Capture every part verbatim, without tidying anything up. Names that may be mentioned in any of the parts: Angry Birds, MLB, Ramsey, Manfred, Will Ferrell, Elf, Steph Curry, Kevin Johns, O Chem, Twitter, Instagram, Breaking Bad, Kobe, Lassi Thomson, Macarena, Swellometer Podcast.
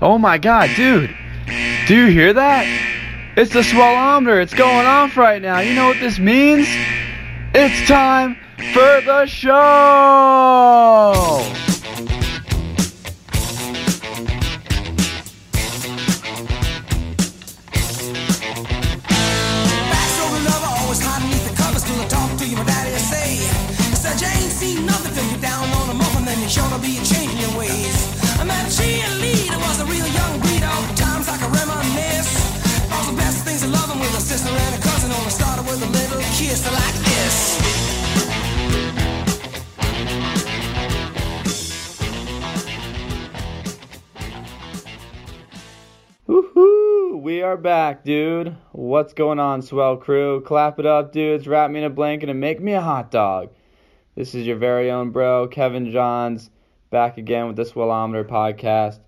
Oh my God, dude. Do you hear that? It's the Swellometer. It's going off right now. You know what this means? It's time for the show! Woohoo! We are back, dude. What's going on, swell crew? Clap it up, dudes. Wrap me in a blanket and make me a hot dog. This is your very own bro, Kevin Johns, back again with the Swellometer Podcast.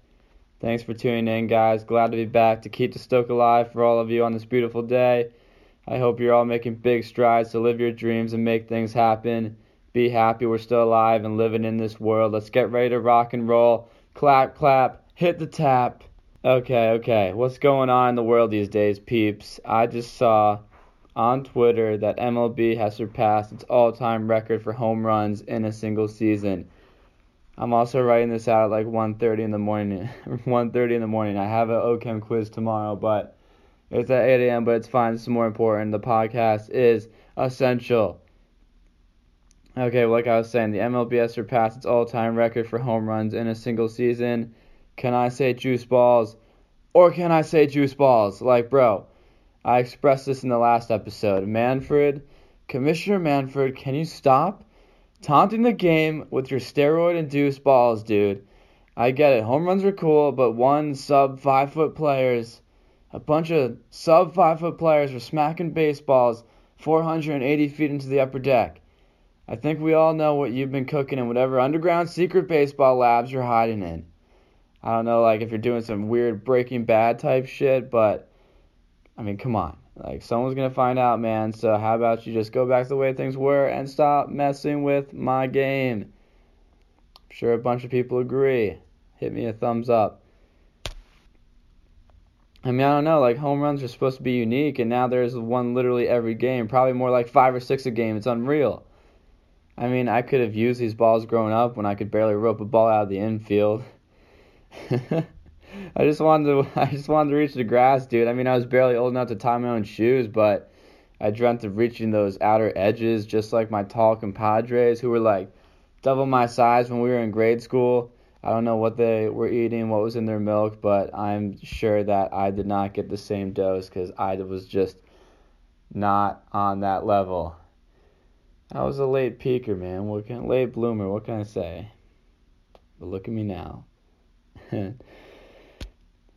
Thanks for tuning in, guys. Glad to be back to keep the stoke alive for all of you on this beautiful day. I hope you're all making big strides to live your dreams and make things happen. Be happy we're still alive and living in this world. Let's get ready to rock and roll. Clap, clap, hit the tap. Okay, okay. What's going on in the world these days, peeps? I just saw on Twitter that M L B has surpassed its all-time record for home runs in a single season. I'm also writing this out at like one thirty in the morning. one thirty in the morning. I have an O Chem quiz tomorrow, but it's at eight a.m., but it's fine. It's more important. The podcast is essential. Okay, like I was saying, the M L B has surpassed its all-time record for home runs in a single season. Can I say juice balls? Or can I say juice balls? Like, bro, I expressed this in the last episode. Manfred, Commissioner Manfred, can you stop taunting the game with your steroid-induced balls, dude? I get it. Home runs are cool, but one sub-five-foot players, a bunch of sub-five-foot players were smacking baseballs four hundred eighty feet into the upper deck. I think we all know what you've been cooking in whatever underground secret baseball labs you're hiding in. I don't know, like, if you're doing some weird Breaking Bad type shit, but, I mean, come on. Like, someone's going to find out, man, so how about you just go back to the way things were and stop messing with my game? I'm sure a bunch of people agree. Hit me a thumbs up. I mean, I don't know, like, home runs are supposed to be unique, and now there's one literally every game, probably more like five or six a game. It's unreal. I mean, I could have used these balls growing up when I could barely rope a ball out of the infield. I just wanted to I just wanted to reach the grass, dude. I mean, I was barely old enough to tie my own shoes, but I dreamt of reaching those outer edges just like my tall compadres who were like double my size when we were in grade school. I don't know what they were eating, what was in their milk, but I'm sure that I did not get the same dose because I was just not on that level. I was a late peaker, man. What can, late bloomer, what can I say? But look at me now.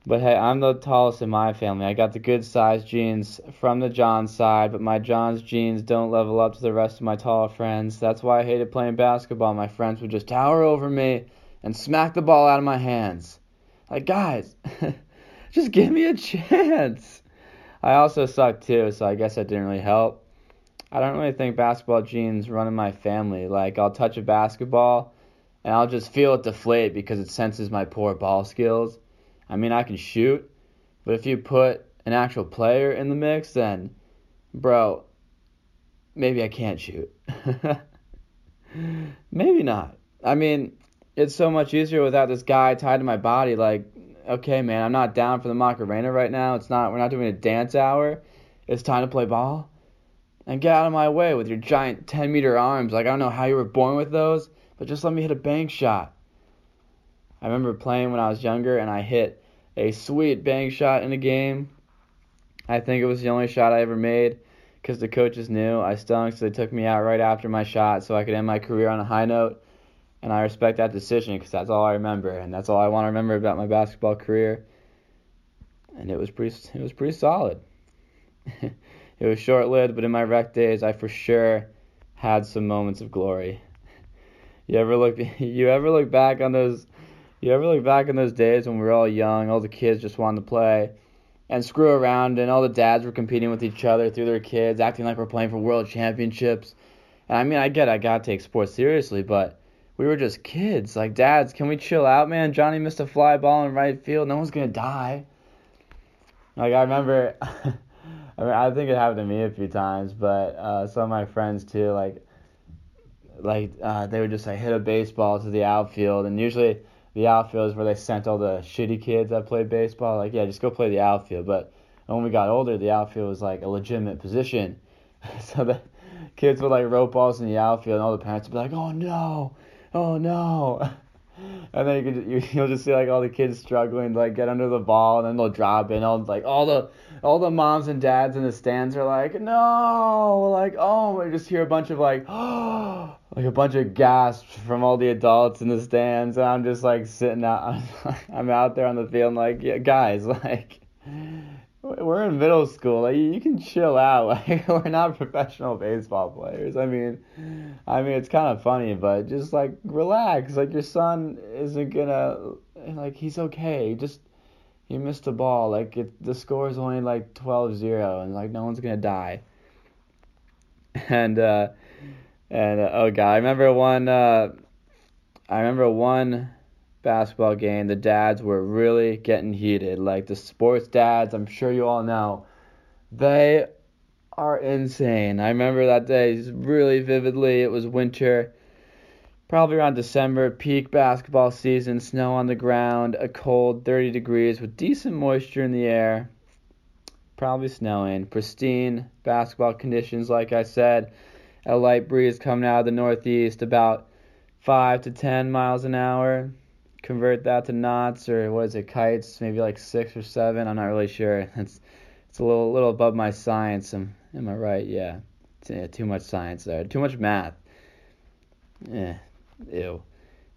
But hey, I'm the tallest in my family. I got the good size genes from the Johns side, but my Johns genes don't level up to the rest of my taller friends. That's why I hated playing basketball. My friends would just tower over me and smack the ball out of my hands. Like, guys, just give me a chance. I also sucked too, so I guess that didn't really help. I don't really think basketball genes run in my family. Like, I'll touch a basketball and I'll just feel it deflate because it senses my poor ball skills. I mean, I can shoot, but if you put an actual player in the mix, then, bro, maybe I can't shoot. Maybe not. I mean, it's so much easier without this guy tied to my body. Like, okay, man, I'm not down for the Macarena right now. It's not. We're not doing a dance hour. It's time to play ball. And get out of my way with your giant ten-meter arms. Like, I don't know how you were born with those. But just let me hit a bank shot. I remember playing when I was younger, and I hit a sweet bank shot in a game. I think it was the only shot I ever made because the coaches knew I stunk, so they took me out right after my shot so I could end my career on a high note. And I respect that decision because that's all I remember, and that's all I want to remember about my basketball career. And it was pretty, it was pretty solid. It was short-lived, but in my rec days, I for sure had some moments of glory. You ever look you ever look back on those you ever look back on those days when we were all young, all the kids just wanted to play and screw around, and all the dads were competing with each other through their kids, acting like we're playing for world championships. And I mean, I get it, I gotta take sports seriously, but we were just kids. Like, dads, can we chill out, man? Johnny missed a fly ball in right field. No one's going to die. Like, I remember, I mean, I think it happened to me a few times, but uh, some of my friends, too, like, like uh, they would just, like, hit a baseball to the outfield. And usually the outfield is where they sent all the shitty kids that played baseball. Like, yeah, just go play the outfield. But when we got older, the outfield was, like, a legitimate position. So the kids would, like, rope balls in the outfield, and all the parents would be like, oh, no. Oh no! And then you could you, you'll just see like all the kids struggling to like get under the ball, and then they'll drop it. And all like all the all the moms and dads in the stands are like, no, like oh, I just hear a bunch of like oh, like a bunch of gasps from all the adults in the stands, and I'm just like sitting out, I'm, I'm out there on the field, and like yeah, guys, like we're in middle school, like you can chill out, like we're not professional baseball players. I mean, I mean it's kind of funny, but just like relax, like your son isn't gonna, like he's okay. Just he missed a ball, like it, the score is only like twelve zero, and like no one's gonna die. And uh, and uh, oh god, I remember one, uh, I remember one. basketball game, the dads were really getting heated. Like the sports dads, I'm sure you all know, they are insane. I remember that day really vividly. It was winter, probably around December, peak basketball season, snow on the ground, a cold thirty degrees with decent moisture in the air, probably snowing, pristine basketball conditions, like I said, a light breeze coming out of the northeast, about five to ten miles an hour. Convert that to knots, or what is it, kites, maybe like six or seven, I'm not really sure. It's it's a little little above my science. Am, am I right? Yeah. It's, yeah. Too much science there. Too much math. Eh. Ew.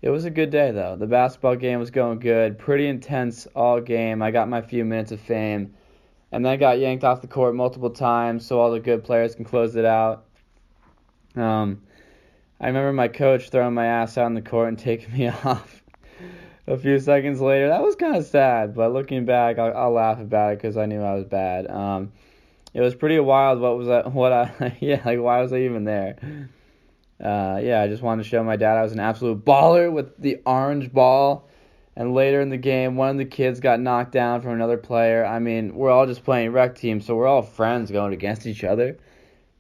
It was a good day, though. The basketball game was going good. Pretty intense all game. I got my few minutes of fame. And then I got yanked off the court multiple times so all the good players can close it out. Um, I remember my coach throwing my ass out on the court and taking me off. A few seconds later, that was kind of sad, but looking back, I'll, I'll laugh about it because I knew I was bad. Um, it was pretty wild. What was I? What I? Yeah, like why was I even there? Uh, yeah, I just wanted to show my dad I was an absolute baller with the orange ball. And later in the game, one of the kids got knocked down from another player. I mean, we're all just playing rec team, so we're all friends going against each other.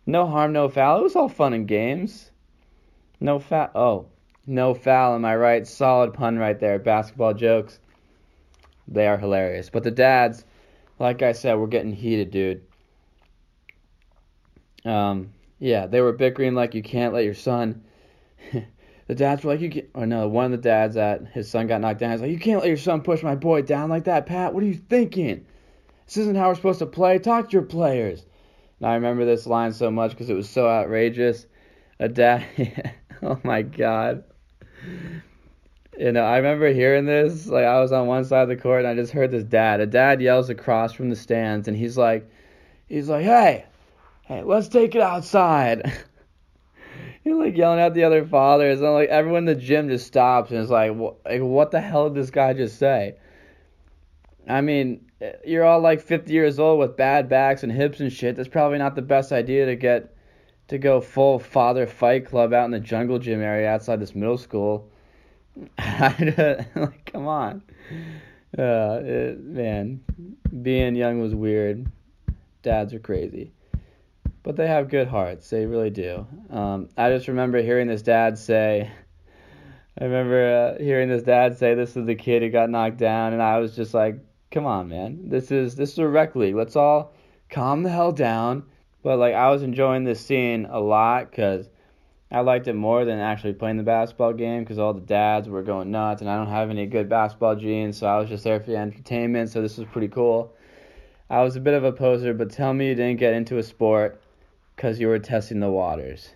No harm, no foul. It was all fun and games. No foul. Oh. No foul, am I right? Solid pun right there. Basketball jokes, they are hilarious. But the dads, like I said, were getting heated, dude. Um, yeah, they were bickering like you can't let your son. The dads were like, you can't. Or no, one of the dads that his son got knocked down. He's like, you can't let your son push my boy down like that, Pat. What are you thinking? This isn't how we're supposed to play. Talk to your players. And I remember this line so much because it was so outrageous. A dad, oh my god. You know, I remember hearing this, like I was on one side of the court and I just heard this dad. A dad yells across from the stands and he's like, he's like, hey, hey, let's take it outside. He's like yelling at the other fathers. And like everyone in the gym just stops and is like, like, what the hell did this guy just say? I mean, you're all like fifty years old with bad backs and hips and shit. That's probably not the best idea to get, to go full father fight club out in the jungle gym area outside this middle school. Like, come on. Uh, it, man, being young was weird. Dads are crazy. But they have good hearts. They really do. Um, I just remember hearing this dad say, I remember uh, hearing this dad say, this is the kid who got knocked down. And I was just like, come on, man. This is, this is a rec league. Let's all calm the hell down. But, like, I was enjoying this scene a lot because I liked it more than actually playing the basketball game because all the dads were going nuts, and I don't have any good basketball genes, so I was just there for the entertainment, so this was pretty cool. I was a bit of a poser, but tell me you didn't get into a sport because you were testing the waters.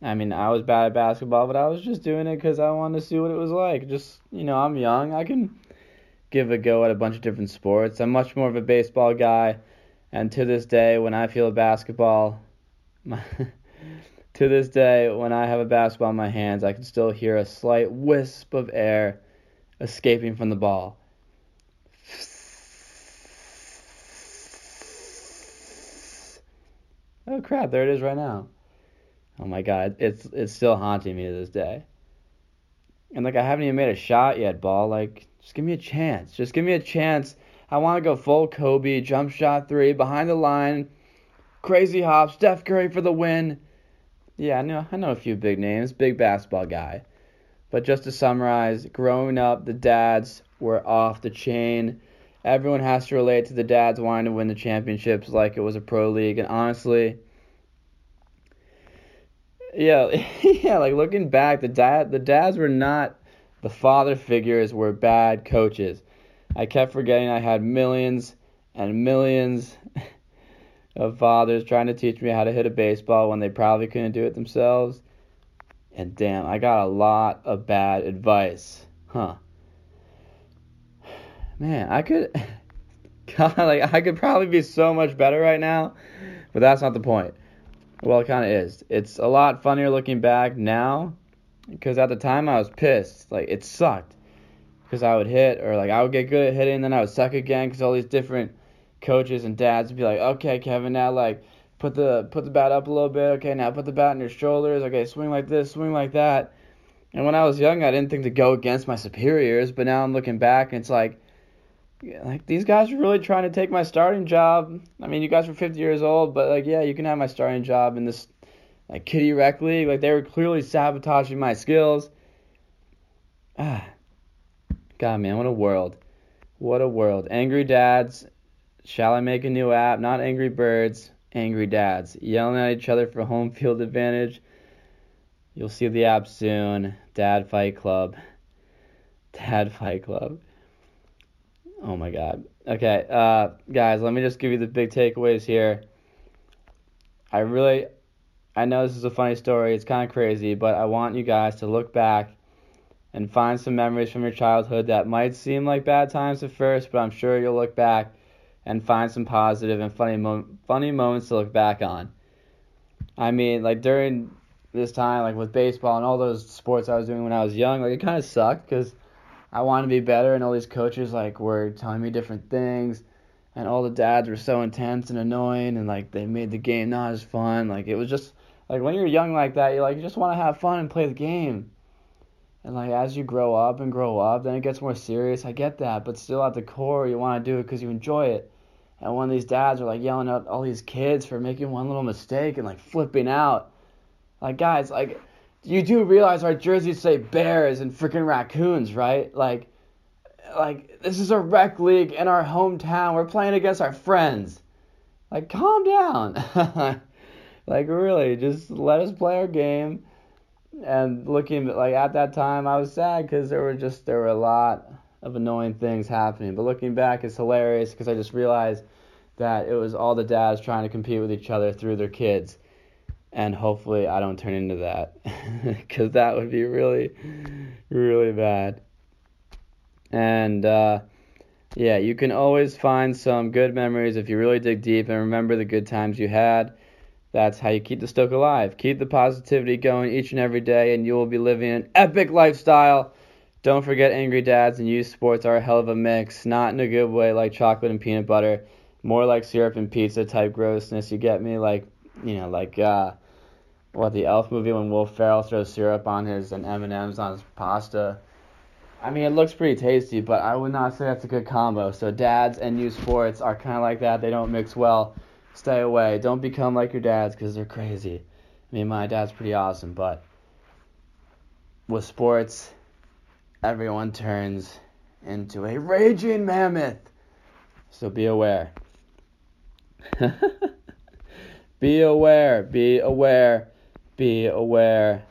I mean, I was bad at basketball, but I was just doing it because I wanted to see what it was like. Just, you know, I'm young. I can give a go at a bunch of different sports. I'm much more of a baseball guy. And to this day, when I feel a basketball, my, to this day, when I have a basketball in my hands, I can still hear a slight wisp of air escaping from the ball. Oh crap! There it is right now. Oh my god, it's it's still haunting me to this day. And, like, I haven't even made a shot yet, ball. Like, just give me a chance. Just give me a chance. I want to go full Kobe, jump shot three, behind the line, crazy hop, Steph Curry for the win. Yeah, I know, I know a few big names, big basketball guy. But just to summarize, growing up, the dads were off the chain. Everyone has to relate to the dads wanting to win the championships like it was a pro league. And honestly, yeah, yeah, like looking back, the dad, the dads were not the father figures, were bad coaches. I kept forgetting I had millions and millions of fathers trying to teach me how to hit a baseball when they probably couldn't do it themselves. And damn, I got a lot of bad advice. Huh. Man, I could... God, like, I could probably be so much better right now, but that's not the point. Well, it kind of is. It's a lot funnier looking back now, because at the time I was pissed. Like, it sucked, because I would hit, or, like, I would get good at hitting, then I would suck again, because all these different coaches and dads would be like, okay, Kevin, now, like, put the put the bat up a little bit. Okay, now put the bat on your shoulders. Okay, swing like this, swing like that. And when I was young, I didn't think to go against my superiors, but now I'm looking back, and it's like, like, these guys were really trying to take my starting job. I mean, you guys were fifty years old, but, like, yeah, you can have my starting job in this, like, kiddie rec league. Like, they were clearly sabotaging my skills. Ah, God, man, what a world. What a world. Angry Dads, shall I make a new app? Not Angry Birds, Angry Dads. Yelling at each other for home field advantage. You'll see the app soon. Dad Fight Club. Dad Fight Club. Oh, my God. Okay, uh, guys, let me just give you the big takeaways here. I really, I know this is a funny story. It's kind of crazy, but I want you guys to look back and find some memories from your childhood that might seem like bad times at first, but I'm sure you'll look back and find some positive and funny mo- funny moments to look back on. I mean, like, during this time, like, with baseball and all those sports I was doing when I was young, like, it kind of sucked because I wanted to be better, and all these coaches, like, were telling me different things, and all the dads were so intense and annoying, and, like, they made the game not as fun. Like, it was just, like, when you're young like that, you like, you just want to have fun and play the game. And, like, as you grow up and grow up, then it gets more serious. I get that, but still at the core, you want to do it because you enjoy it. And when these dads are, like, yelling at all these kids for making one little mistake and, like, flipping out, like, guys, like, you do realize our jerseys say bears and freaking raccoons, right? Like, like this is a rec league in our hometown. We're playing against our friends. Like, calm down. Like, really, just let us play our game. And looking, like, at that time, I was sad because there were just, there were a lot of annoying things happening. But looking back, it's hilarious because I just realized that it was all the dads trying to compete with each other through their kids. And hopefully I don't turn into that, because that would be really, really bad. And, uh, yeah, you can always find some good memories if you really dig deep and remember the good times you had. That's how you keep the stoke alive. Keep the positivity going each and every day, and you will be living an epic lifestyle. Don't forget, Angry Dads and youth sports are a hell of a mix, not in a good way like chocolate and peanut butter, more like syrup and pizza type grossness, you get me? Like, you know, like, uh, what, the Elf movie when Will Ferrell throws syrup on his, and M and M's on his pasta. I mean, it looks pretty tasty, but I would not say that's a good combo. So dads and youth sports are kind of like that. They don't mix well. Stay away. Don't become like your dads because they're crazy. I mean, my dad's pretty awesome, but with sports, everyone turns into a raging mammoth. So be aware. Be aware, be aware, be aware,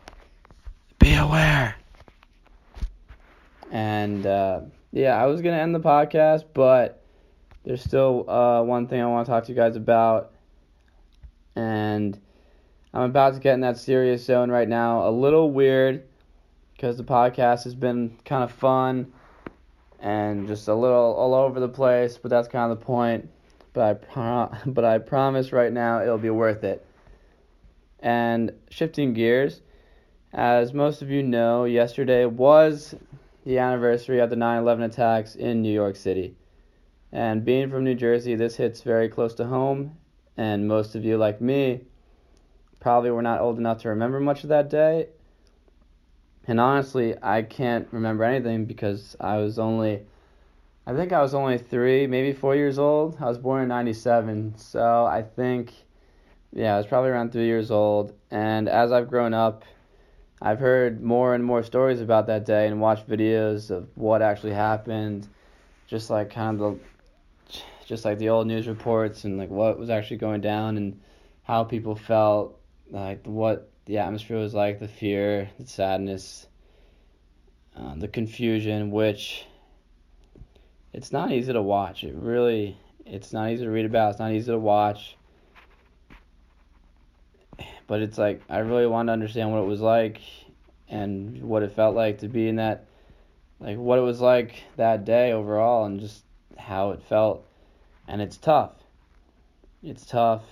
be aware. And, uh, yeah, I was going to end the podcast, but there's still uh, one thing I want to talk to you guys about. And I'm about to get in that serious zone right now. A little weird, because the podcast has been kind of fun and just a little all over the place, but that's kind of the point. But I, pro- but I promise right now it'll be worth it. And shifting gears, as most of you know, yesterday was the anniversary of the nine eleven attacks in New York City. And being from New Jersey, this hits very close to home. And most of you, like me, probably were not old enough to remember much of that day. And honestly, I can't remember anything because I was only, I think I was only three, maybe four years old. I was born in ninety-seven, so I think, yeah, I was probably around three years old. And as I've grown up, I've heard more and more stories about that day and watched videos of what actually happened, just like kind of the, just like the old news reports and like what was actually going down and how people felt, like what the atmosphere was like, the fear, the sadness, uh, the confusion, which it's not easy to watch. It really, it's not easy to read about. It's not easy to watch. But it's like, I really want to understand what it was like and what it felt like to be in that, like what it was like that day overall and just how it felt. And it's tough. It's tough.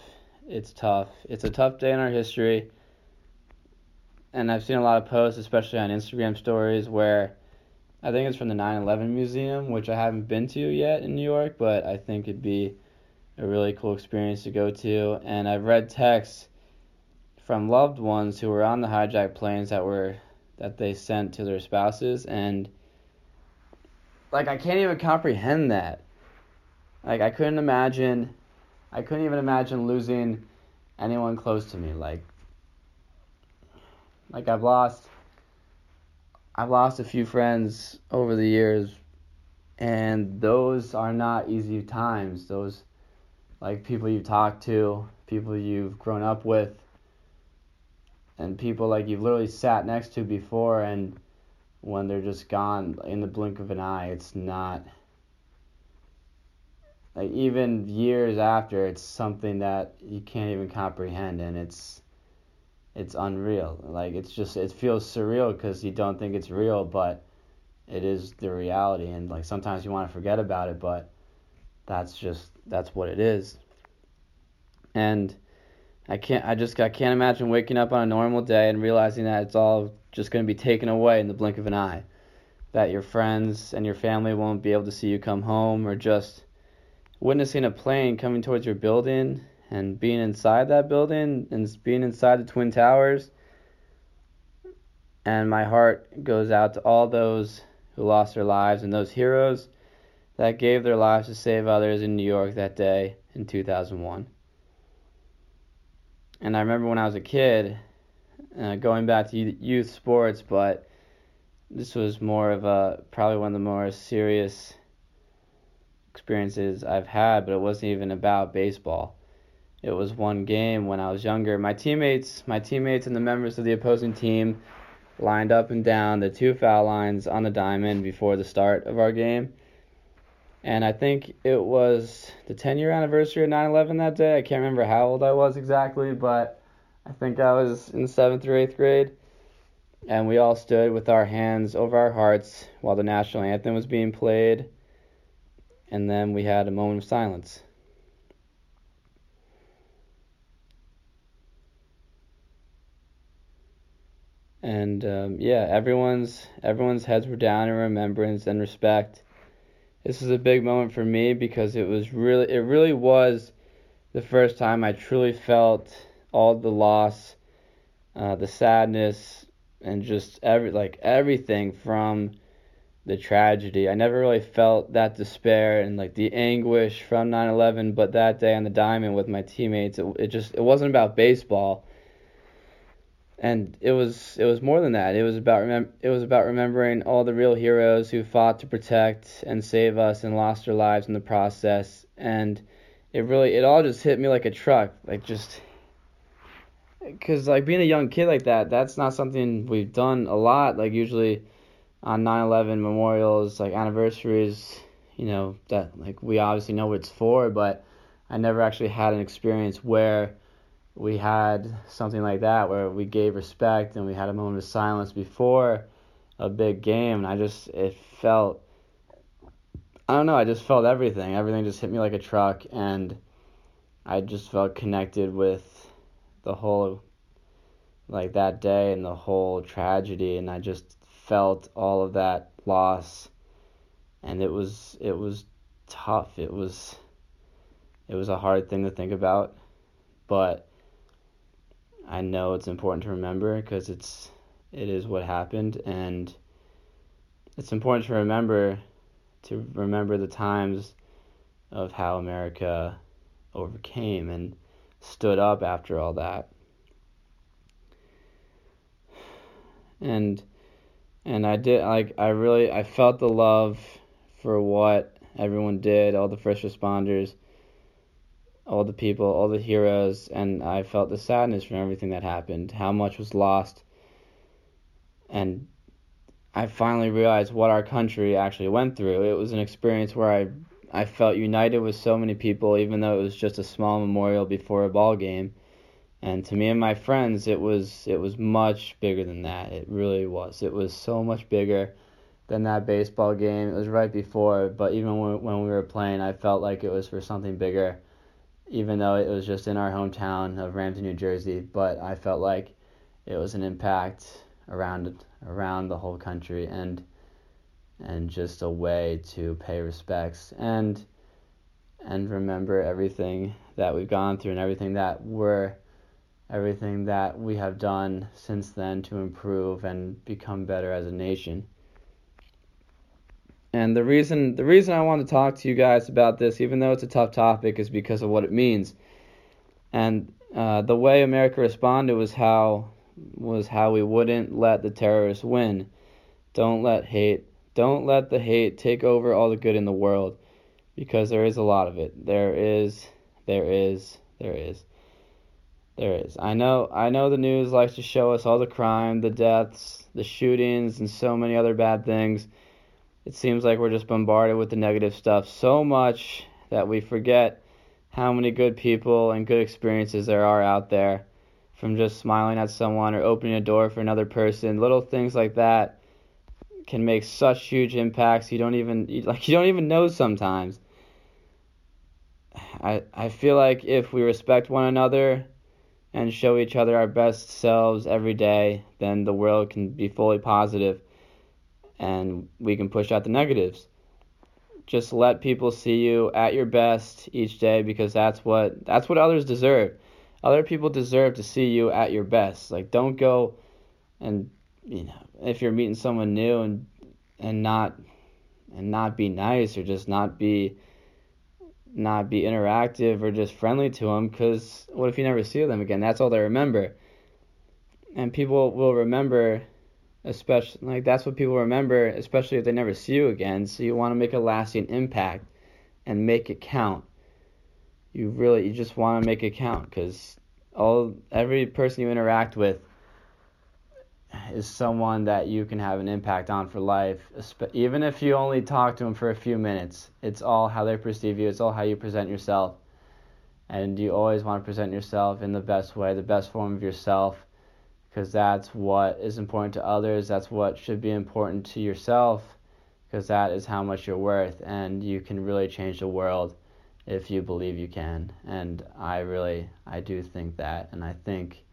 It's tough. It's a tough day in our history. And I've seen a lot of posts, especially on Instagram stories, where I think it's from the nine eleven Museum, which I haven't been to yet in New York, but I think it'd be a really cool experience to go to. And I've read texts from loved ones who were on the hijacked planes that were that they sent to their spouses, and like I can't even comprehend that. Like I couldn't imagine I couldn't even imagine losing anyone close to me. Like like I've lost I've lost a few friends over the years, and those are not easy times. Those like people you talk to, people you've grown up with, and people like you've literally sat next to before, and when they're just gone in the blink of an eye, it's not, like even years after, it's something that you can't even comprehend, and it's it's unreal. Like it's just, it feels surreal because you don't think it's real, but it is the reality, and like sometimes you want to forget about it, but that's just, that's what it is. And I can't, I just, I can't imagine waking up on a normal day and realizing that it's all just going to be taken away in the blink of an eye, that your friends and your family won't be able to see you come home, or just witnessing a plane coming towards your building and being inside that building and being inside the Twin Towers. And my heart goes out to all those who lost their lives and those heroes that gave their lives to save others in New York that day in two thousand one. And I remember when I was a kid, uh, going back to youth sports, but this was more of a, probably one of the more serious experiences I've had, but it wasn't even about baseball. It was one game when I was younger. My teammates, my teammates and the members of the opposing team lined up and down the two foul lines on the diamond before the start of our game. And I think it was the ten-year anniversary of nine eleven that day. I can't remember how old I was exactly, but I think I was in seventh or eighth grade. And we all stood with our hands over our hearts while the national anthem was being played. And then we had a moment of silence. And um, yeah, everyone's everyone's heads were down in remembrance and respect. This is a big moment for me because it was really, it really was the first time I truly felt all the loss, uh, the sadness, and just every like everything from the tragedy. I never really felt that despair and like the anguish from nine eleven, but that day on the diamond with my teammates, it, it just it wasn't about baseball, and it was it was more than that. It was about remem- it was about remembering all the real heroes who fought to protect and save us and lost their lives in the process. And it really, it all just hit me like a truck, like just because like being a young kid like that, that's not something we've done a lot. Like usually on nine eleven memorials, like anniversaries, you know, that like we obviously know what it's for, but I never actually had an experience where we had something like that, where we gave respect and we had a moment of silence before a big game. And I just, it felt, I don't know, I just felt everything. Everything just hit me like a truck, and I just felt connected with the whole, like that day and the whole tragedy. And I just felt all of that loss, and it was, it was tough. It was, it was a hard thing to think about, but I know it's important to remember because it's it is what happened, and it's important to remember to remember the times of how America overcame and stood up after all that. And and I did like I really I felt the love for what everyone did, all the first responders, all the people, all the heroes, and I felt the sadness from everything that happened, how much was lost. And I finally realized what our country actually went through. It was an experience where I I felt united with so many people, even though it was just a small memorial before a ball game. And to me and my friends, it was it was much bigger than that. It really was. It was so much bigger than that baseball game. It was right before, but even when, when we were playing, I felt like it was for something bigger, even though it was just in our hometown of Ramsey, New Jersey. But I felt like it was an impact around around the whole country, and and just a way to pay respects and and remember everything that we've gone through and everything that we're everything that we have done since then to improve and become better as a nation. And the reason the reason I want to talk to you guys about this, even though it's a tough topic, is because of what it means. And uh, the way America responded was how was how we wouldn't let the terrorists win. Don't let hate don't let the hate take over all the good in the world, because there is a lot of it. There is there is there is there is. I know I know the news likes to show us all the crime, the deaths, the shootings, and so many other bad things. It seems like we're just bombarded with the negative stuff so much that we forget how many good people and good experiences there are out there, from just smiling at someone or opening a door for another person. Little things like that can make such huge impacts. You don't even like you don't even know sometimes. I I feel like if we respect one another and show each other our best selves every day, then the world can be fully positive, and we can push out the negatives. Just let people see you at your best each day, because that's what that's what others deserve. Other people deserve to see you at your best. Like, don't go and, you know, if you're meeting someone new and and not and not be nice, or just not be not be interactive or just friendly to them, because what if you never see them again? That's all they remember. And people will remember, especially, like, that's what people remember, especially if they never see you again. So you want to make a lasting impact and make it count. You really, you just want to make it count, because all every person you interact with is someone that you can have an impact on for life. Even if you only talk to them for a few minutes, it's all how they perceive you. It's all how you present yourself, and you always want to present yourself in the best way, the best form of yourself, because that's what is important to others. That's what should be important to yourself, because that is how much you're worth, and you can really change the world if you believe you can. And I really, I do think that, and I think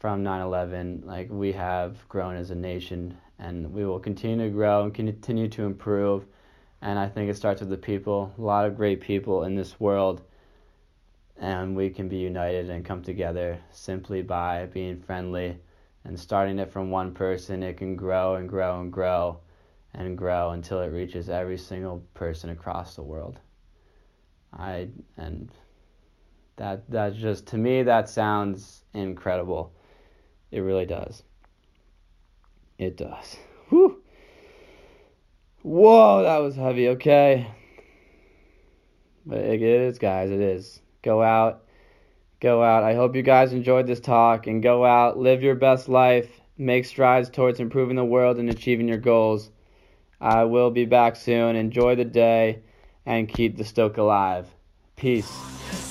from nine eleven, like, we have grown as a nation, and we will continue to grow and continue to improve, and I think it starts with the people, a lot of great people in this world. And we can be united and come together simply by being friendly, and starting it from one person, it can grow and grow and grow and grow until it reaches every single person across the world. I and that that just, to me, that sounds incredible. It really does. It does. Whew. Whoa, that was heavy. Okay, but it is, guys. It is. Go out, go out. I hope you guys enjoyed this talk, and go out, live your best life, make strides towards improving the world and achieving your goals. I will be back soon. Enjoy the day and keep the stoke alive. Peace.